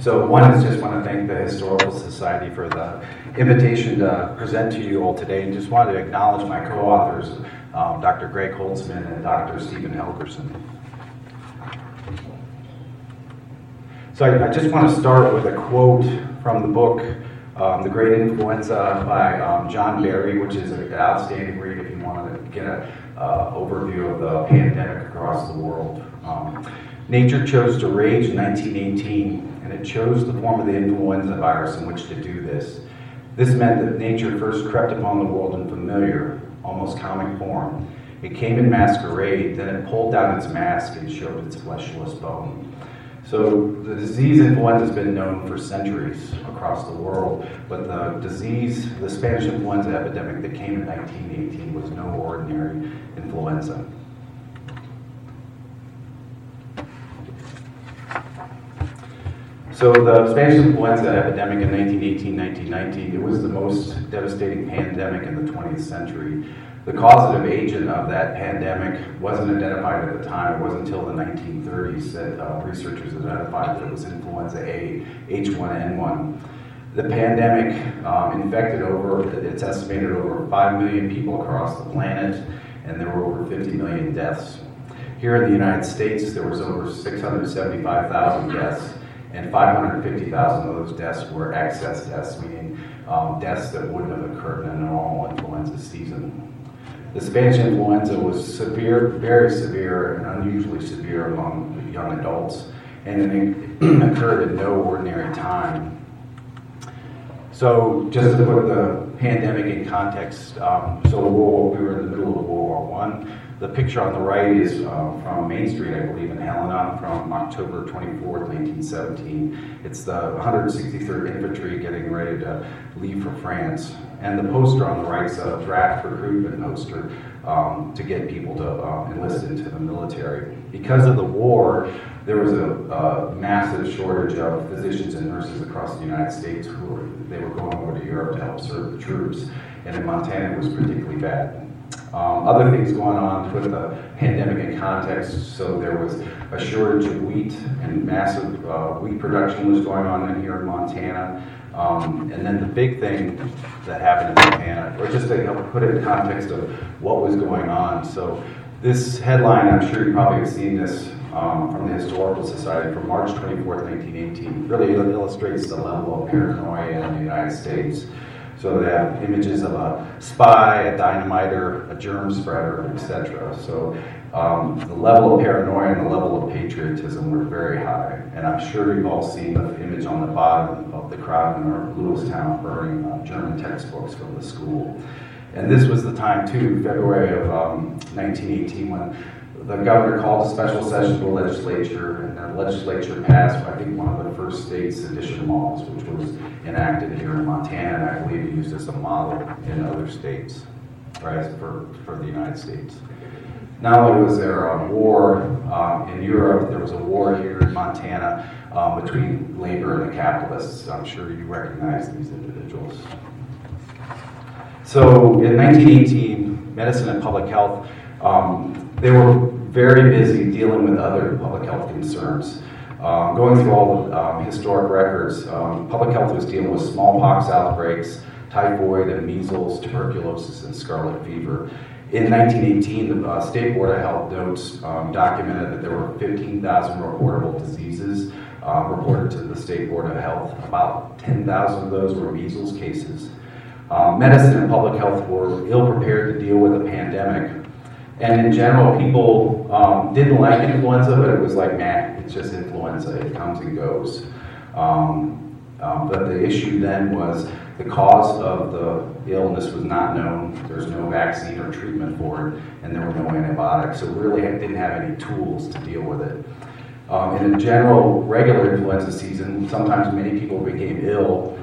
So one is just want to thank the Historical Society for the invitation to present to you all today, and just wanted to acknowledge my co-authors, Dr. Greg Holtzman and Dr. Stephen Helgerson. So I just want to start with a quote from the book, The Great Influenza by John Barry, which is an outstanding read if you want to get an overview of the pandemic across the world. Nature chose to rage in 1918, and it chose the form of the influenza virus in which to do this. This meant that nature first crept upon the world in familiar, almost comic form. It came in masquerade, then it pulled down its mask and showed its fleshless bone. So the disease influenza has been known for centuries across the world, but the disease, the Spanish influenza epidemic that came in 1918 was no ordinary influenza. So the Spanish influenza epidemic in 1918-1919, it was the most devastating pandemic in the 20th century. The causative agent of that pandemic wasn't identified at the time. It wasn't until the 1930s that researchers identified that it was influenza A, H1N1. The pandemic infected it's estimated over 5 million people across the planet, and there were over 50 million deaths. Here in the United States, there was over 675,000 deaths, and 550,000 of those deaths were excess deaths, meaning deaths that wouldn't have occurred in a normal influenza season. The Spanish influenza was severe, very severe, and unusually severe among young adults, and it occurred at no ordinary time. So just to put the pandemic in context, we were in the middle of World War I. The picture on the right is from Main Street, I believe, in Helena, from October 24th, 1917. It's the 163rd Infantry getting ready to leave for France. And the poster on the right is a draft recruitment poster to get people to enlist into the military. Because of the war, there was a massive shortage of physicians and nurses across the United States who were going over to Europe to help serve the troops. And in Montana, it was particularly bad. Other things going on with the pandemic in context, so there was a shortage of wheat, and massive wheat production was going on here in Montana. And then the big thing that happened in Montana, or just to help put it in context of what was going on. So this headline, I'm sure you probably have seen this from the Historical Society from March 24th, 1918, really illustrates the level of paranoia in the United States. So they have images of a spy, a dynamiter, a germ spreader, etc. So the level of paranoia and the level of patriotism were very high. And I'm sure you've all seen the image on the bottom of the crowd in Lewistown burning German textbooks from the school. And this was the time, too, February of 1918, when the governor called a special session of the legislature, and the legislature passed, I think, one of the first state sedition laws, which was enacted here in Montana, and I believe it used as a model in other states, right, for the United States. Not only was there a war in Europe, there was a war here in Montana between labor and the capitalists. I'm sure you recognize these individuals. So in 1918, medicine and public health, they were very busy dealing with other public health concerns. Going through all the historic records, public health was dealing with smallpox outbreaks, typhoid and measles, tuberculosis, and scarlet fever. In 1918, the State Board of Health notes documented that there were 15,000 reportable diseases reported to the State Board of Health. About 10,000 of those were measles cases. Medicine and public health were ill-prepared to deal with a pandemic. And in general, people didn't like influenza, but it was like, nah, it's just influenza, it comes and goes. But the issue then was the cause of the illness was not known. There's no vaccine or treatment for it, and there were no antibiotics, so really didn't have any tools to deal with it. In a general regular influenza season, sometimes many people became ill.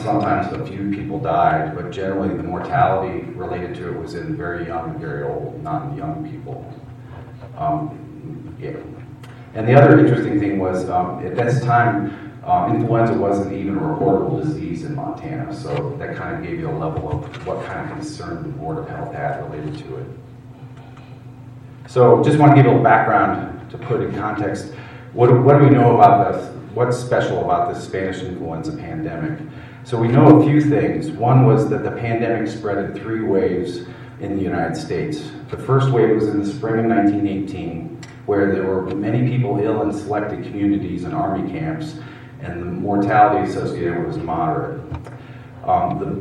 Sometimes a few people died, but generally the mortality related to it was in very young and very old, not in young people. Yeah. And the other interesting thing was, at this time, influenza wasn't even a reportable disease in Montana, so that kind of gave you a level of what kind of concern the Board of Health had related to it. So just want to give you a little background to put in context. What do we know about this? what's special about this Spanish influenza pandemic? So we know a few things. One was that the pandemic spread in three waves in the United States. The first wave was in the spring of 1918, where there were many people ill in selected communities and army camps, and the mortality associated was moderate. The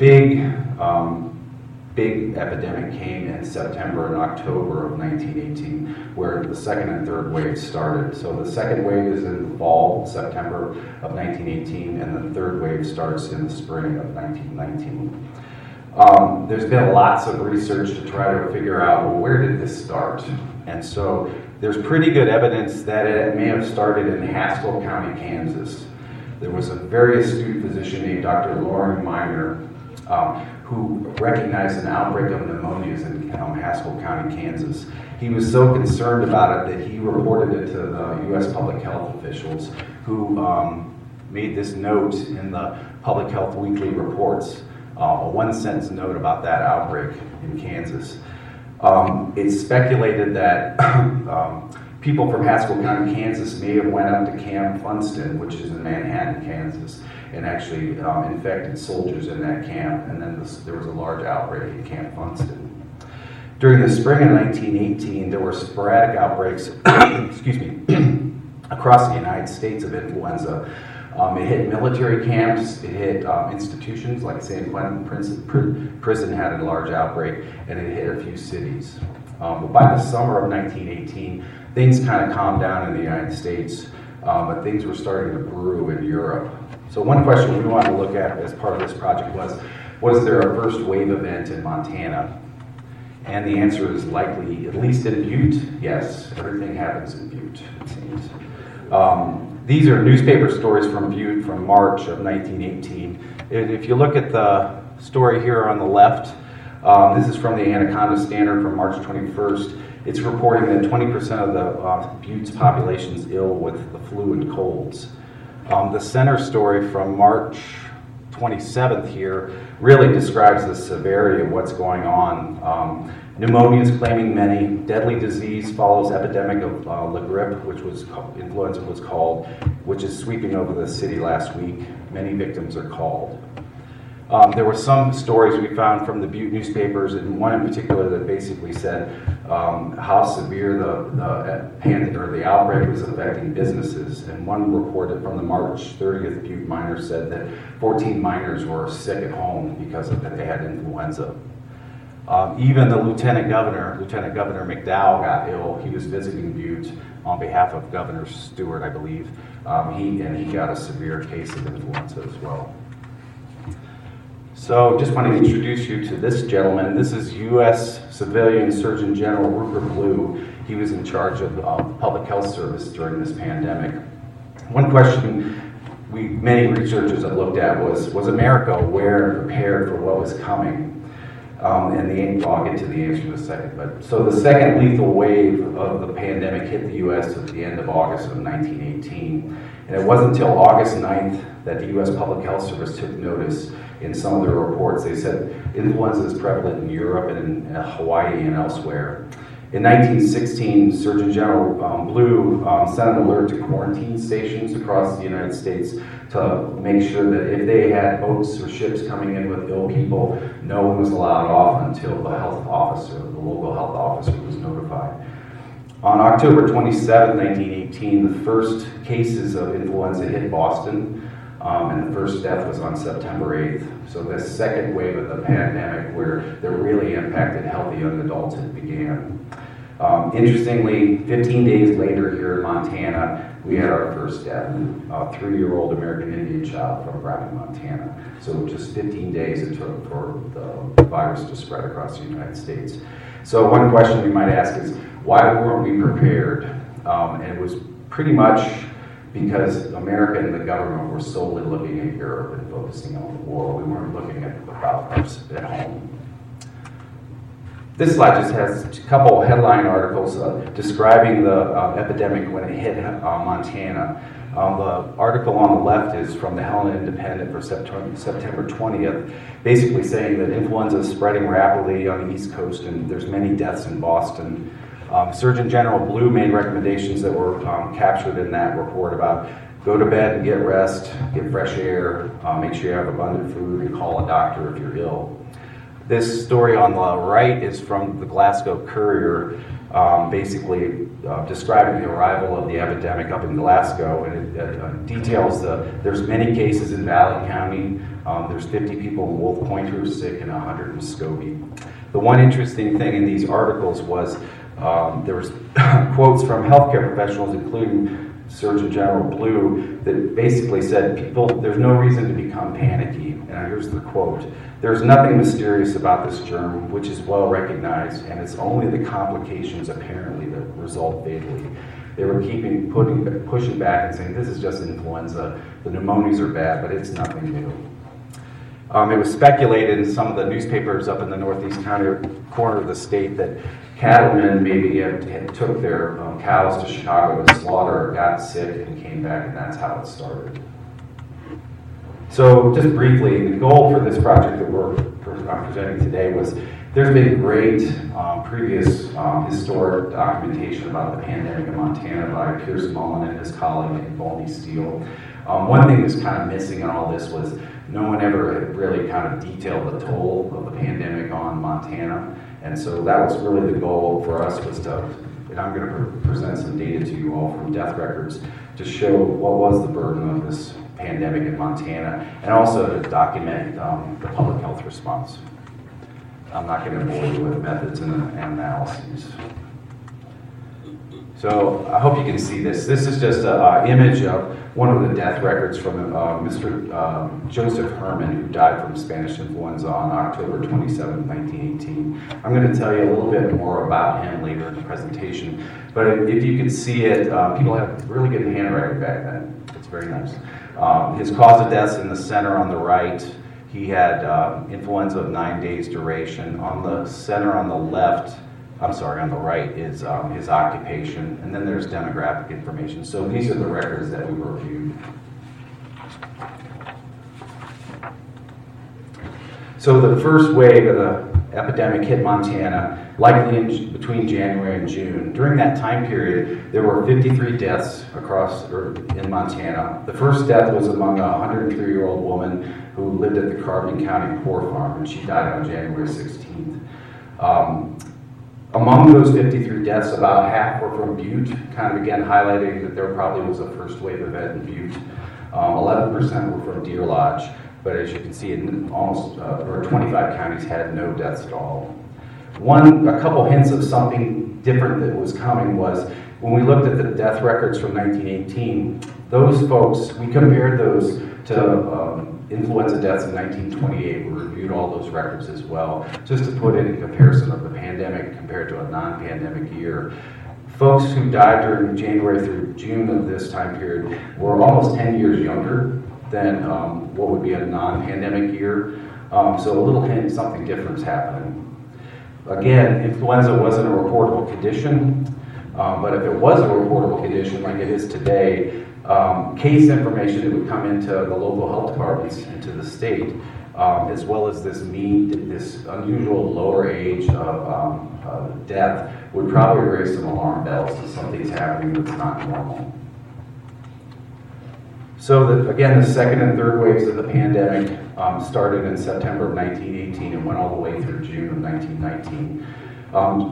big epidemic came in September and October of 1918, where the second and third waves started. So the second wave is in the fall, September of 1918, and the third wave starts in the spring of 1919. There's been lots of research to try to figure out, well, where did this start? And so there's pretty good evidence that it may have started in Haskell County, Kansas. There was a very astute physician named Dr. Loring Minor, who recognized an outbreak of pneumonias in Haskell County, Kansas. He was so concerned about it that he reported it to the US public health officials, who made this note in the Public Health Weekly reports, a one-sentence note about that outbreak in Kansas. It's speculated that people from Haskell County, Kansas may have went up to Camp Funston, which is in Manhattan, Kansas, and actually infected soldiers in that camp, and then there was a large outbreak in Camp Funston. During the spring of 1918, there were sporadic outbreaks excuse me, across the United States of influenza. It hit military camps, it hit institutions like San Quentin Prison had a large outbreak, and it hit a few cities. But by the summer of 1918, things kind of calmed down in the United States, but things were starting to brew in Europe. So one question we wanted to look at as part of this project was there a first wave event in Montana? And the answer is likely, at least in Butte, yes. Everything happens in Butte, it seems. These are newspaper stories from Butte from March of 1918. And if you look at the story here on the left, this is from the Anaconda Standard from March 21st. It's reporting that 20% of the Butte's population is ill with the flu and colds. The center story from March 27th here really describes the severity of what's going on. Pneumonia is claiming many. Deadly disease follows epidemic of La Grippe, which was influenza was called, which is sweeping over the city last week. Many victims are called. There were some stories we found from the Butte newspapers, and one in particular that basically said how severe the pandemic or the outbreak was affecting businesses. And one reported from the March 30th Butte Miner said that 14 miners were sick at home because of that they had influenza. Even the Lieutenant Governor McDowell got ill. He was visiting Butte on behalf of Governor Stewart, I believe. He got a severe case of influenza as well. So just want to introduce you to this gentleman. This is U.S. Civilian Surgeon General Rupert Blue. He was in charge of public health service during this pandemic. One question many researchers have looked at was America aware and prepared for what was coming? I'll get to the answer in a second. So the second lethal wave of the pandemic hit the U.S. at the end of August of 1918. And it wasn't until August 9th that the U.S. Public Health Service took notice. In some of their reports, they said influenza is prevalent in Europe and in Hawaii and elsewhere. In 1916, Surgeon General Blue sent an alert to quarantine stations across the United States to make sure that if they had boats or ships coming in with ill people, no one was allowed off until the local health officer was notified. On October 27, 1918, the first cases of influenza hit Boston, and the first death was on September 8th. So the second wave of the pandemic, where they really impacted healthy young adults, it began. Interestingly, 15 days later here in Montana, we had our first death, a 3-year-old American Indian child from Braddock, Montana. So just 15 days it took for the virus to spread across the United States. So one question we might ask is, why weren't we prepared? And it was pretty much because America and the government were solely looking at Europe and focusing on the war. We weren't looking at the problems at home. This slide just has a couple headline articles describing the epidemic when it hit Montana. The article on the left is from the Helena Independent for September 20th, basically saying that influenza is spreading rapidly on the East Coast and there's many deaths in Boston. Surgeon General Blue made recommendations that were captured in that report about Go to bed and get rest, get fresh air, make sure you have abundant food, and call a doctor if you're ill. This story on the right is from the Glasgow Courier, basically describing the arrival of the epidemic up in Glasgow, and it details there's many cases in Valley County, there's 50 people in Wolf Point who are sick and 100 in Scobie. The one interesting thing in these articles was there was quotes from healthcare professionals, including Surgeon General Blue, that basically said, people, there's no reason to become panicky. And here's the quote: "There's nothing mysterious about this germ, which is well recognized, and it's only the complications apparently that result fatally." They were pushing back and saying, this is just influenza. The pneumonias are bad, but it's nothing new. It was speculated in some of the newspapers up in the northeast corner of the state that cattlemen maybe had took their cows to Chicago to slaughter, got sick, and came back, and that's how it started. So just briefly, the goal for this project that we're presenting today was, there's been great previous historic documentation about the pandemic in Montana by Pierce Mullen and his colleague in Volney Steele. One thing that's kind of missing in all this was no one ever really kind of detailed the toll of the pandemic on Montana. And so that was really the goal for us, was to, and I'm going to present some data to you all from death records to show what was the burden of this pandemic in Montana, and also to document the public health response. I'm not going to bore you with methods and analyses. So I hope you can see this. This is just an image of one of the death records from Mr. Joseph Herman, who died from Spanish influenza on October 27, 1918. I'm going to tell you a little bit more about him later in the presentation, but if you can see it, people have really good handwriting back then. It's very nice. His cause of death is in the center on the right. He had influenza of 9 days duration. On the center on the left, on the right is his occupation, and then there's demographic information. So these are the records that we reviewed. So the first wave of the epidemic hit Montana, likely in between January and June. During that time period, there were 53 deaths in Montana. The first death was among a 103-year-old woman who lived at the Carbon County Poor Farm, and she died on January 16th. Among those 53 deaths, about half were from Butte, kind of again highlighting that there probably was a first wave event in Butte. 11% were from Deer Lodge, but as you can see, in almost 25 counties had no deaths at all. A couple hints of something different that was coming was, when we looked at the death records from 1918, those folks, we compared those to influenza deaths in 1928. We reviewed all those records as well, just to put in comparison of the pandemic compared to a non-pandemic year. Folks who died during January through June of this time period were almost 10 years younger than what would be a non-pandemic year. So a little hint, something different is happening. Again, influenza wasn't a reportable condition, but if it was a reportable condition like it is today, case information that would come into the local health departments, into the state, as well as this unusual lower age of death, would probably raise some alarm bells that something's happening that's not normal. So again, the second and third waves of the pandemic started in September of 1918 and went all the way through June of 1919.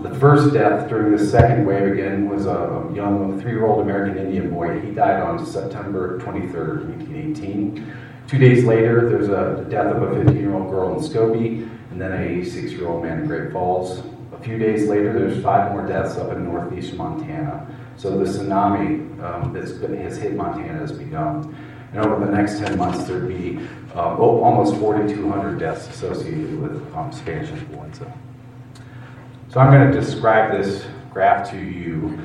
The first death during the second wave, again, was a young 3-year-old American Indian boy. He died on September 23rd, 1918. 2 days later, there's the death of a 15-year-old girl in Scobie, and then a 86-year-old man in Great Falls. A few days later, there's 5 more deaths up in northeast Montana. So the tsunami that has hit Montana has begun. And over the next 10 months, there'd be almost 4,200 deaths associated with Spanish influenza. So I'm going to describe this graph to you.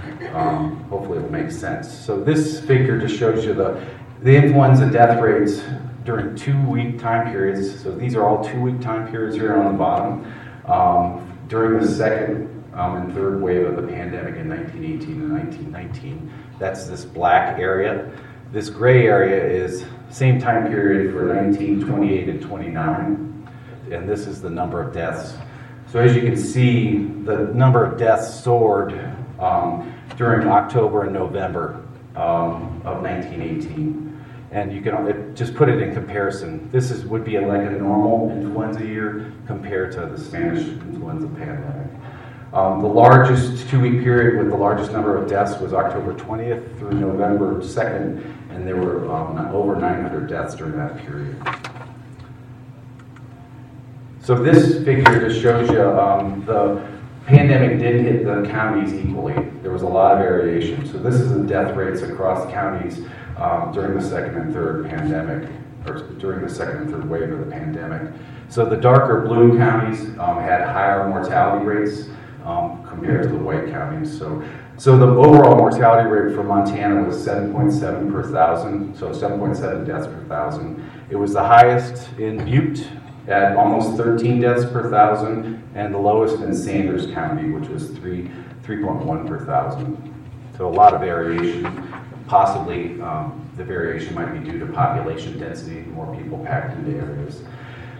Hopefully it will make sense. So this figure just shows you the influenza death rates during 2-week time periods. So these are all 2-week time periods here on the bottom. During the second and third wave of the pandemic in 1918 and 1919. That's this black area. This gray area is same time period for 19, 28, and 29. And this is the number of deaths. So as you can see, the number of deaths soared during October and November of 1918. And you can just put it in comparison. This is, would be like a normal influenza year compared to the Spanish influenza pandemic. The largest two-week period with the largest number of deaths was October 20th through November 2nd, and there were over 900 deaths during that period. So this figure just shows you the pandemic didn't hit the counties equally. There was a lot of variation. So this is the death rates across counties during the second and third pandemic, or during the second and third wave of the pandemic. So the darker blue counties had higher mortality rates compared to the white counties. So the overall mortality rate for Montana was 7.7 per thousand, so 7.7 deaths per thousand. It was the highest in Butte, at almost 13 deaths per thousand, and the lowest in Sanders County, which was 3.1 per thousand. So a lot of variation. Possibly the variation might be due to population density, more people packed into areas.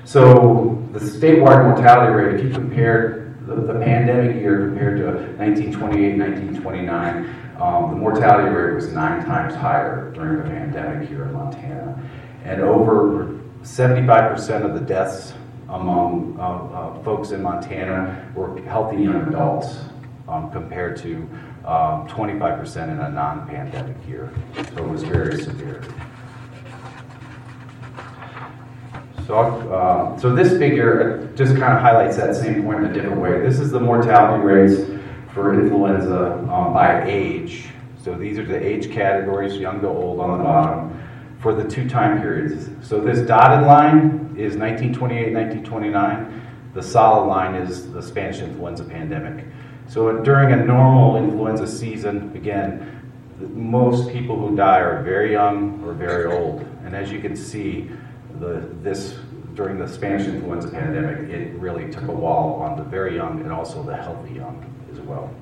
So the statewide mortality rate, if you compare the pandemic year compared to 1928, 1929, the mortality rate was 9 times higher during the pandemic year in Montana. And over 75% of the deaths among folks in Montana were healthy young adults compared to 25% in a non-pandemic year. So it was very severe. So, so this figure just kind of highlights that same point in a different way. This is the mortality rates for influenza by age. So these are the age categories, young to old on the bottom, for the two time periods. So this dotted line is 1928, 1929. The solid line is the Spanish influenza pandemic. So during a normal influenza season, again, most people who die are very young or very old. And as you can see, during the Spanish influenza pandemic, it really took a wall on the very young and also the healthy young as well.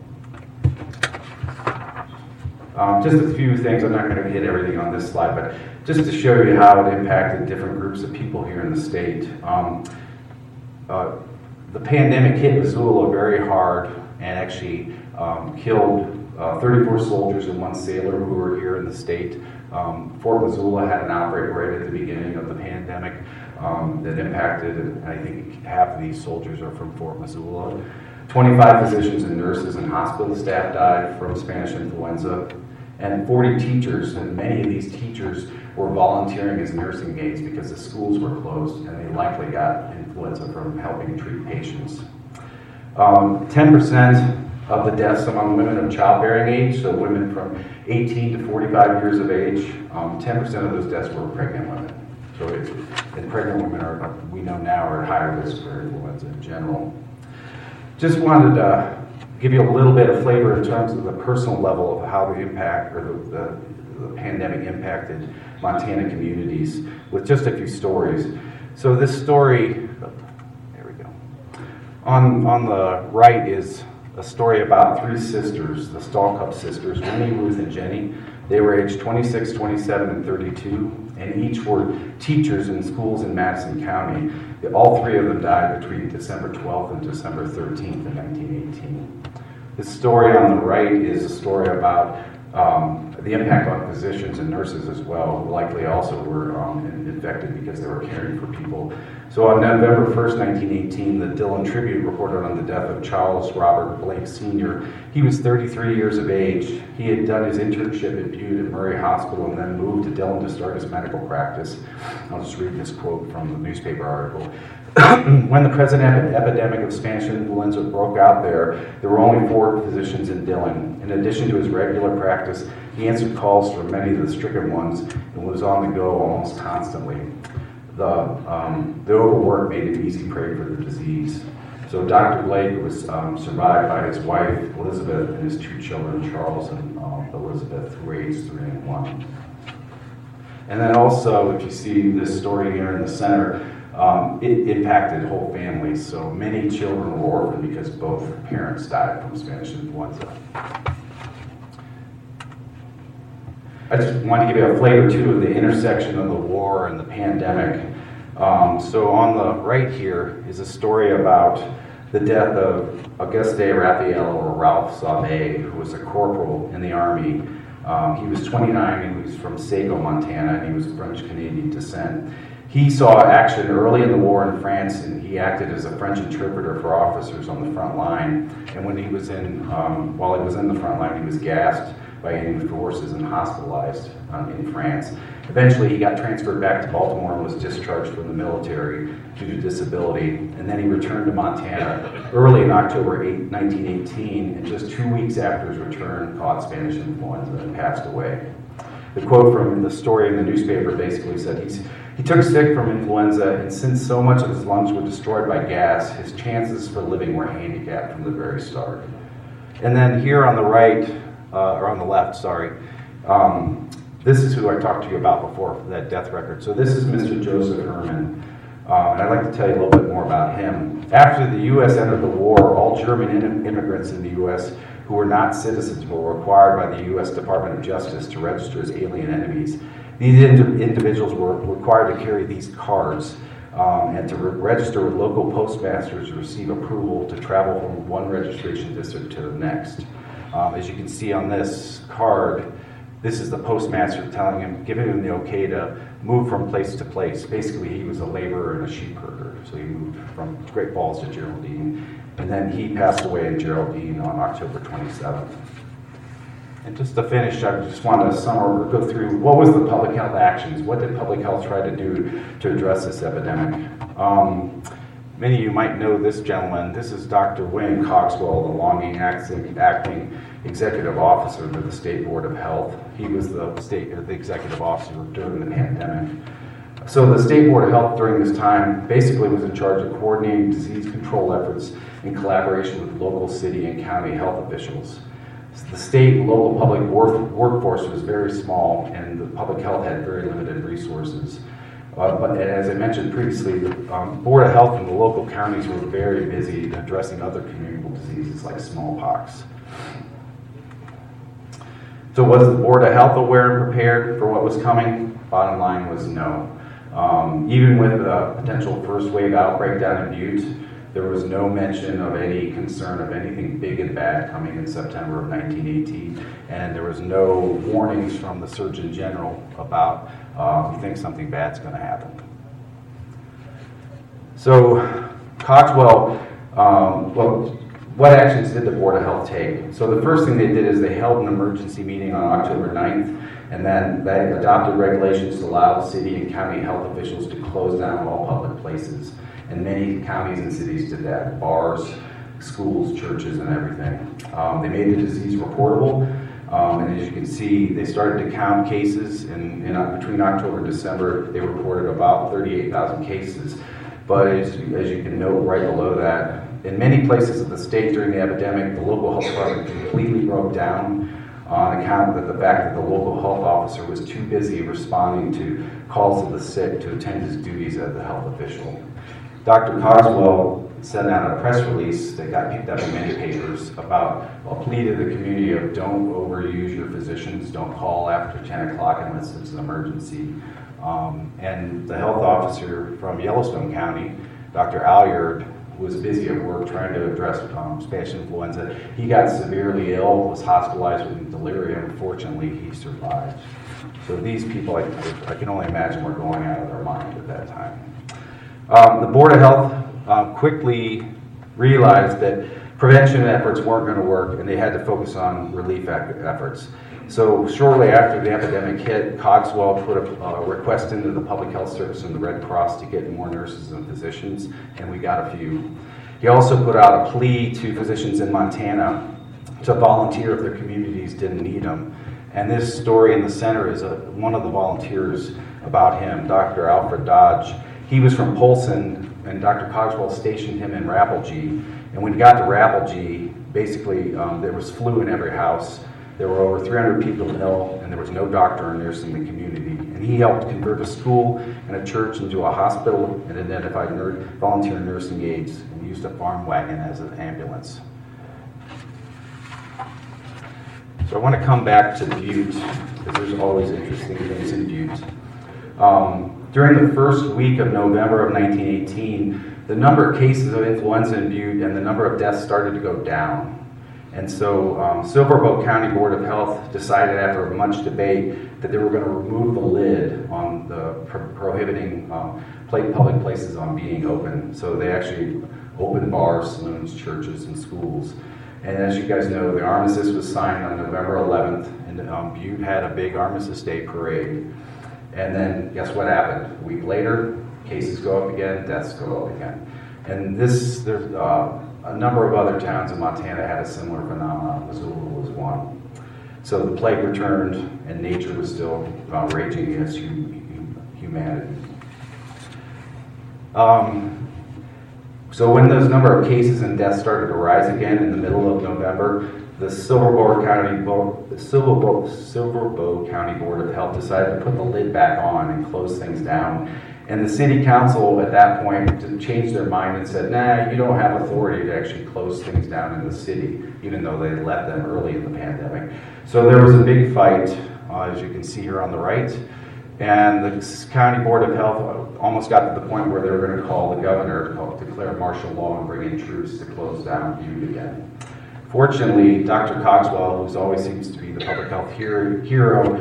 Just a few things, I'm not going to hit everything on this slide, but just to show you how it impacted different groups of people here in the state. The pandemic hit Missoula very hard and actually killed 34 soldiers and 1 sailor who were here in the state. Fort Missoula had an outbreak right at the beginning of the pandemic that impacted, and I think half of these soldiers are from Fort Missoula. 25 physicians and nurses and hospital staff died from Spanish influenza, and 40 teachers, and many of these teachers were volunteering as nursing aides because the schools were closed and they likely got influenza from helping treat patients. 10% of the deaths among women of childbearing age, so women from 18 to 45 years of age, 10% of those deaths were pregnant women. So and pregnant women are, we know now, are at higher risk for influenza in general. Just wanted to give you a little bit of flavor in terms of the personal level of how the impact, or the pandemic impacted Montana communities, with just a few stories. So this story, there we go. On the right is a story about 3 sisters, the Stallcup sisters, Winnie, Ruth, and Jenny. They were aged 26, 27, and 32, and each were teachers in schools in Madison County. All 3 of them died between December 12th and December 13th in 1918. This story on the right is a story about the impact on physicians and nurses as well, likely also were infected because they were caring for people. So on November 1st, 1918, the Dillon Tribune reported on the death of Charles Robert Blake Sr. He was 33 years of age. He had done his internship at Butte at Murray Hospital and then moved to Dillon to start his medical practice. I'll just read this quote from the newspaper article. When the present epidemic of Spanish influenza broke out there were only 4 physicians in Dillon. In addition to his regular practice, he answered calls for many of the stricken ones and was on the go almost constantly. The overwork made him easy prey for the disease. So Dr. Blake was survived by his wife, Elizabeth, and his 2 children, Charles and Elizabeth, who were aged 3 and 1. And then also, if you see this story here in the center, it impacted whole families. So many children were orphaned because both parents died from Spanish influenza. I just want to give you a flavor, too, of the intersection of the war and the pandemic. So on the right here is a story about the death of Auguste Raphael, or Ralph Sauve, who was a corporal in the Army. He was 29 and he was from Saco, Montana, and he was of French-Canadian descent. He saw action early in the war in France, and he acted as a French interpreter for officers on the front line. And when he was in, while he was in the front line, he was gassed by enemy forces and hospitalized in France. Eventually, he got transferred back to Baltimore and was discharged from the military due to disability. And then he returned to Montana early in October 1918, and just 2 weeks after his return, caught Spanish influenza and passed away. The quote from the story in the newspaper basically said, he took sick from influenza, and since so much of his lungs were destroyed by gas, his chances for living were handicapped from the very start. And then here on the right, or on the left, sorry, this is who I talked to you about before, that death record. So this is Mr. Joseph Herman, and I'd like to tell you a little bit more about him. After the U.S. entered the war, all German immigrants in the U.S. who were not citizens were required by the U.S. Department of Justice to register as alien enemies. These individuals were required to carry these cards and to register with local postmasters to receive approval to travel from one registration district to the next. As you can see on this card, this is the postmaster telling him, giving him the okay to move from place to place. Basically, he was a laborer and a sheep herder, so he moved from Great Falls to Geraldine, and then he passed away in Geraldine on October 27th. And just to finish, I just want to go through what was the public health actions? What did public health try to do to address this epidemic? Many of you might know this gentleman. This is Dr. Wayne Cogswell, the long-acting executive officer to the State Board of Health. He was the executive officer during the pandemic. So the State Board of Health during this time basically was in charge of coordinating disease control efforts in collaboration with local city and county health officials. The state and local public workforce was very small, and the public health had very limited resources. But as I mentioned previously, the Board of Health and the local counties were very busy addressing other communicable diseases like smallpox. So was the Board of Health aware and prepared for what was coming? Bottom line was no. Even with a potential first wave outbreak down in Butte, there was no mention of any concern of anything big and bad coming in September of 1918, and there was no warnings from the Surgeon General about we think something bad's going to happen. So Cogswell, what actions did the Board of Health take? So the first thing they did is they held an emergency meeting on October 9th, and then they adopted regulations to allow city and county health officials to close down all public places. And many counties and cities did that, bars, schools, churches, and everything. They made the disease reportable, and as you can see, they started to count cases, and between October and December, they reported about 38,000 cases. But as you can note right below that, in many places of the state during the epidemic, the local health department completely broke down on account of the fact that the local health officer was too busy responding to calls of the sick to attend his duties as a health official. Dr. Cogswell sent out a press release that got picked up in many papers about a plea to the community of don't overuse your physicians, don't call after 10 o'clock unless it's an emergency. And the health officer from Yellowstone County, Dr. Allard, was busy at work trying to address Spanish influenza. He got severely ill, was hospitalized with delirium. Fortunately, he survived. So these people, I can only imagine, were going out of their mind at that time. The Board of Health quickly realized that prevention efforts weren't going to work, and they had to focus on relief efforts. So shortly after the epidemic hit, Cogswell put a request into the Public Health Service and the Red Cross to get more nurses and physicians, and we got a few. He also put out a plea to physicians in Montana to volunteer if their communities didn't need them. And this story in the center is one of the volunteers about him, Dr. Alfred Dodge. He was from Polson, and Dr. Cogswell stationed him in Rappelgee. And when he got to Rappelgee, basically there was flu in every house. There were over 300 people ill, and there was no doctor or nurse in the community. And he helped convert a school and a church into a hospital and identified volunteer nursing aides and used a farm wagon as an ambulance. So I want to come back to Butte, because there's always interesting things in Butte. During the first week of November of 1918, the number of cases of influenza in Butte and the number of deaths started to go down. And so Silverboat County Board of Health decided after much debate that they were going to remove the lid on the prohibiting public places on being open. So they actually opened bars, saloons, churches, and schools. And as you guys know, the armistice was signed on November 11th, and Butte had a big Armistice Day parade. And then guess what happened? A week later, cases go up again, deaths go up again. And this, there's a number of other towns in Montana had a similar phenomenon. Missoula was one. So the plague returned, and nature was still raging against humanity. So when those number of cases and deaths started to rise again in the middle of November, the Silverbow County Board of Health decided to put the lid back on and close things down. And the city council at that point changed their mind and said, nah, you don't have authority to actually close things down in the city, even though they left them early in the pandemic. So there was a big fight, as you can see here on the right. And the County Board of Health almost got to the point where they were going to call the governor to declare martial law and bring in troops to close down Butte again. Fortunately, Dr. Cogswell, who always seems to be the public health hero,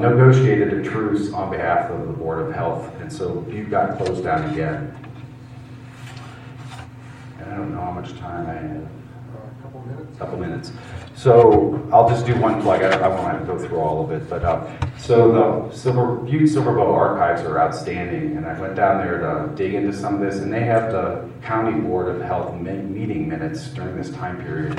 negotiated a truce on behalf of the Board of Health, and so Butte got closed down again. And I don't know how much time I have. A couple minutes. So I'll just do one plug. I won't have to go through all of it, but so the Butte Silverbow archives are outstanding, and I went down there to dig into some of this, and they have the County Board of Health meeting minutes during this time period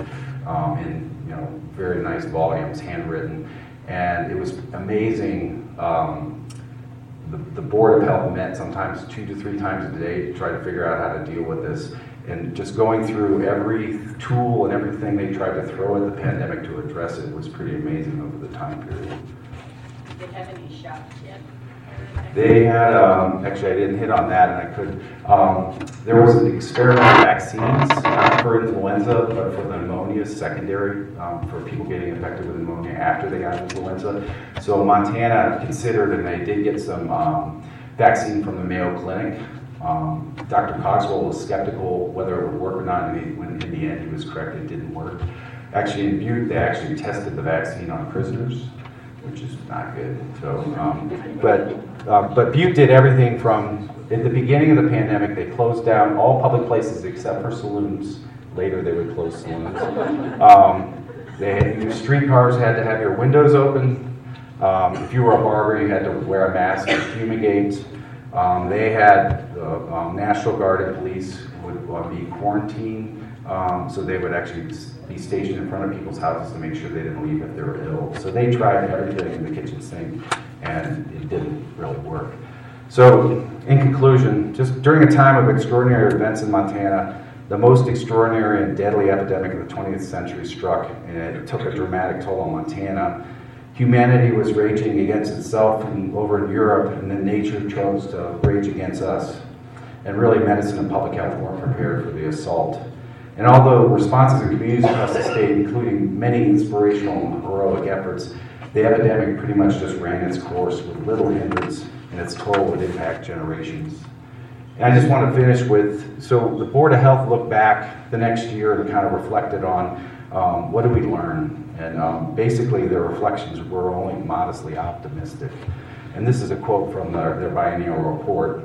in very nice volumes, handwritten, and it was amazing. The Board of Health met sometimes 2 to 3 times a day to try to figure out how to deal with this. And just going through every tool and everything they tried to throw at the pandemic to address it was pretty amazing over the time period. Did they have any shots yet? They had, actually I didn't hit on that and I could, there was an experiment with vaccines, not for influenza, but for pneumonia, secondary, for people getting infected with pneumonia after they got influenza. So Montana considered, and they did get some vaccine from the Mayo Clinic. Dr. Cogswell was skeptical whether it would work or not, and when in the end he was correct, it didn't work. Actually in Butte, they actually tested the vaccine on prisoners, which is not good. So, but Butte did everything from, at the beginning of the pandemic, they closed down all public places except for saloons. Later they would close saloons. They had, your streetcars had to have your windows open. If you were a barber, you had to wear a mask and fumigate. They had the National Guard and police would be quarantined, so they would actually be stationed in front of people's houses to make sure they didn't leave if they were ill. So they tried everything in the kitchen sink, and it didn't really work. So, in conclusion, just during a time of extraordinary events in Montana, the most extraordinary and deadly epidemic of the 20th century struck, and it took a dramatic toll on Montana. Humanity was raging against itself and over in Europe, and then nature chose to rage against us. And really, medicine and public health weren't prepared for the assault. And although responses in communities across the state, including many inspirational and heroic efforts, the epidemic pretty much just ran its course with little hindrance, and its toll would impact generations. And I just want to finish with, so the Board of Health looked back the next year and kind of reflected on what did we learn? And basically, their reflections were only modestly optimistic. And this is a quote from their biennial report.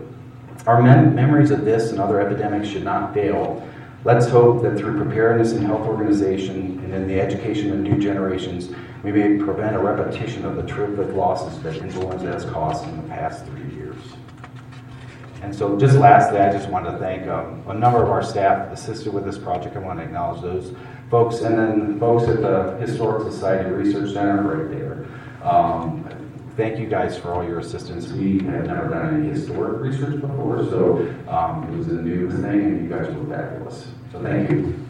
Our memories of this and other epidemics should not fail. Let's hope that through preparedness and health organization and in the education of new generations, we may prevent a repetition of the terrific losses that influenza has caused in the past 3 years. And so just lastly, I just wanted to thank a number of our staff assisted with this project. I want to acknowledge those folks, and then folks at the Historic Society Research Center right there. Thank you guys for all your assistance. We have never done any historic research before, so it was a new thing, and you guys were fabulous. So thank you.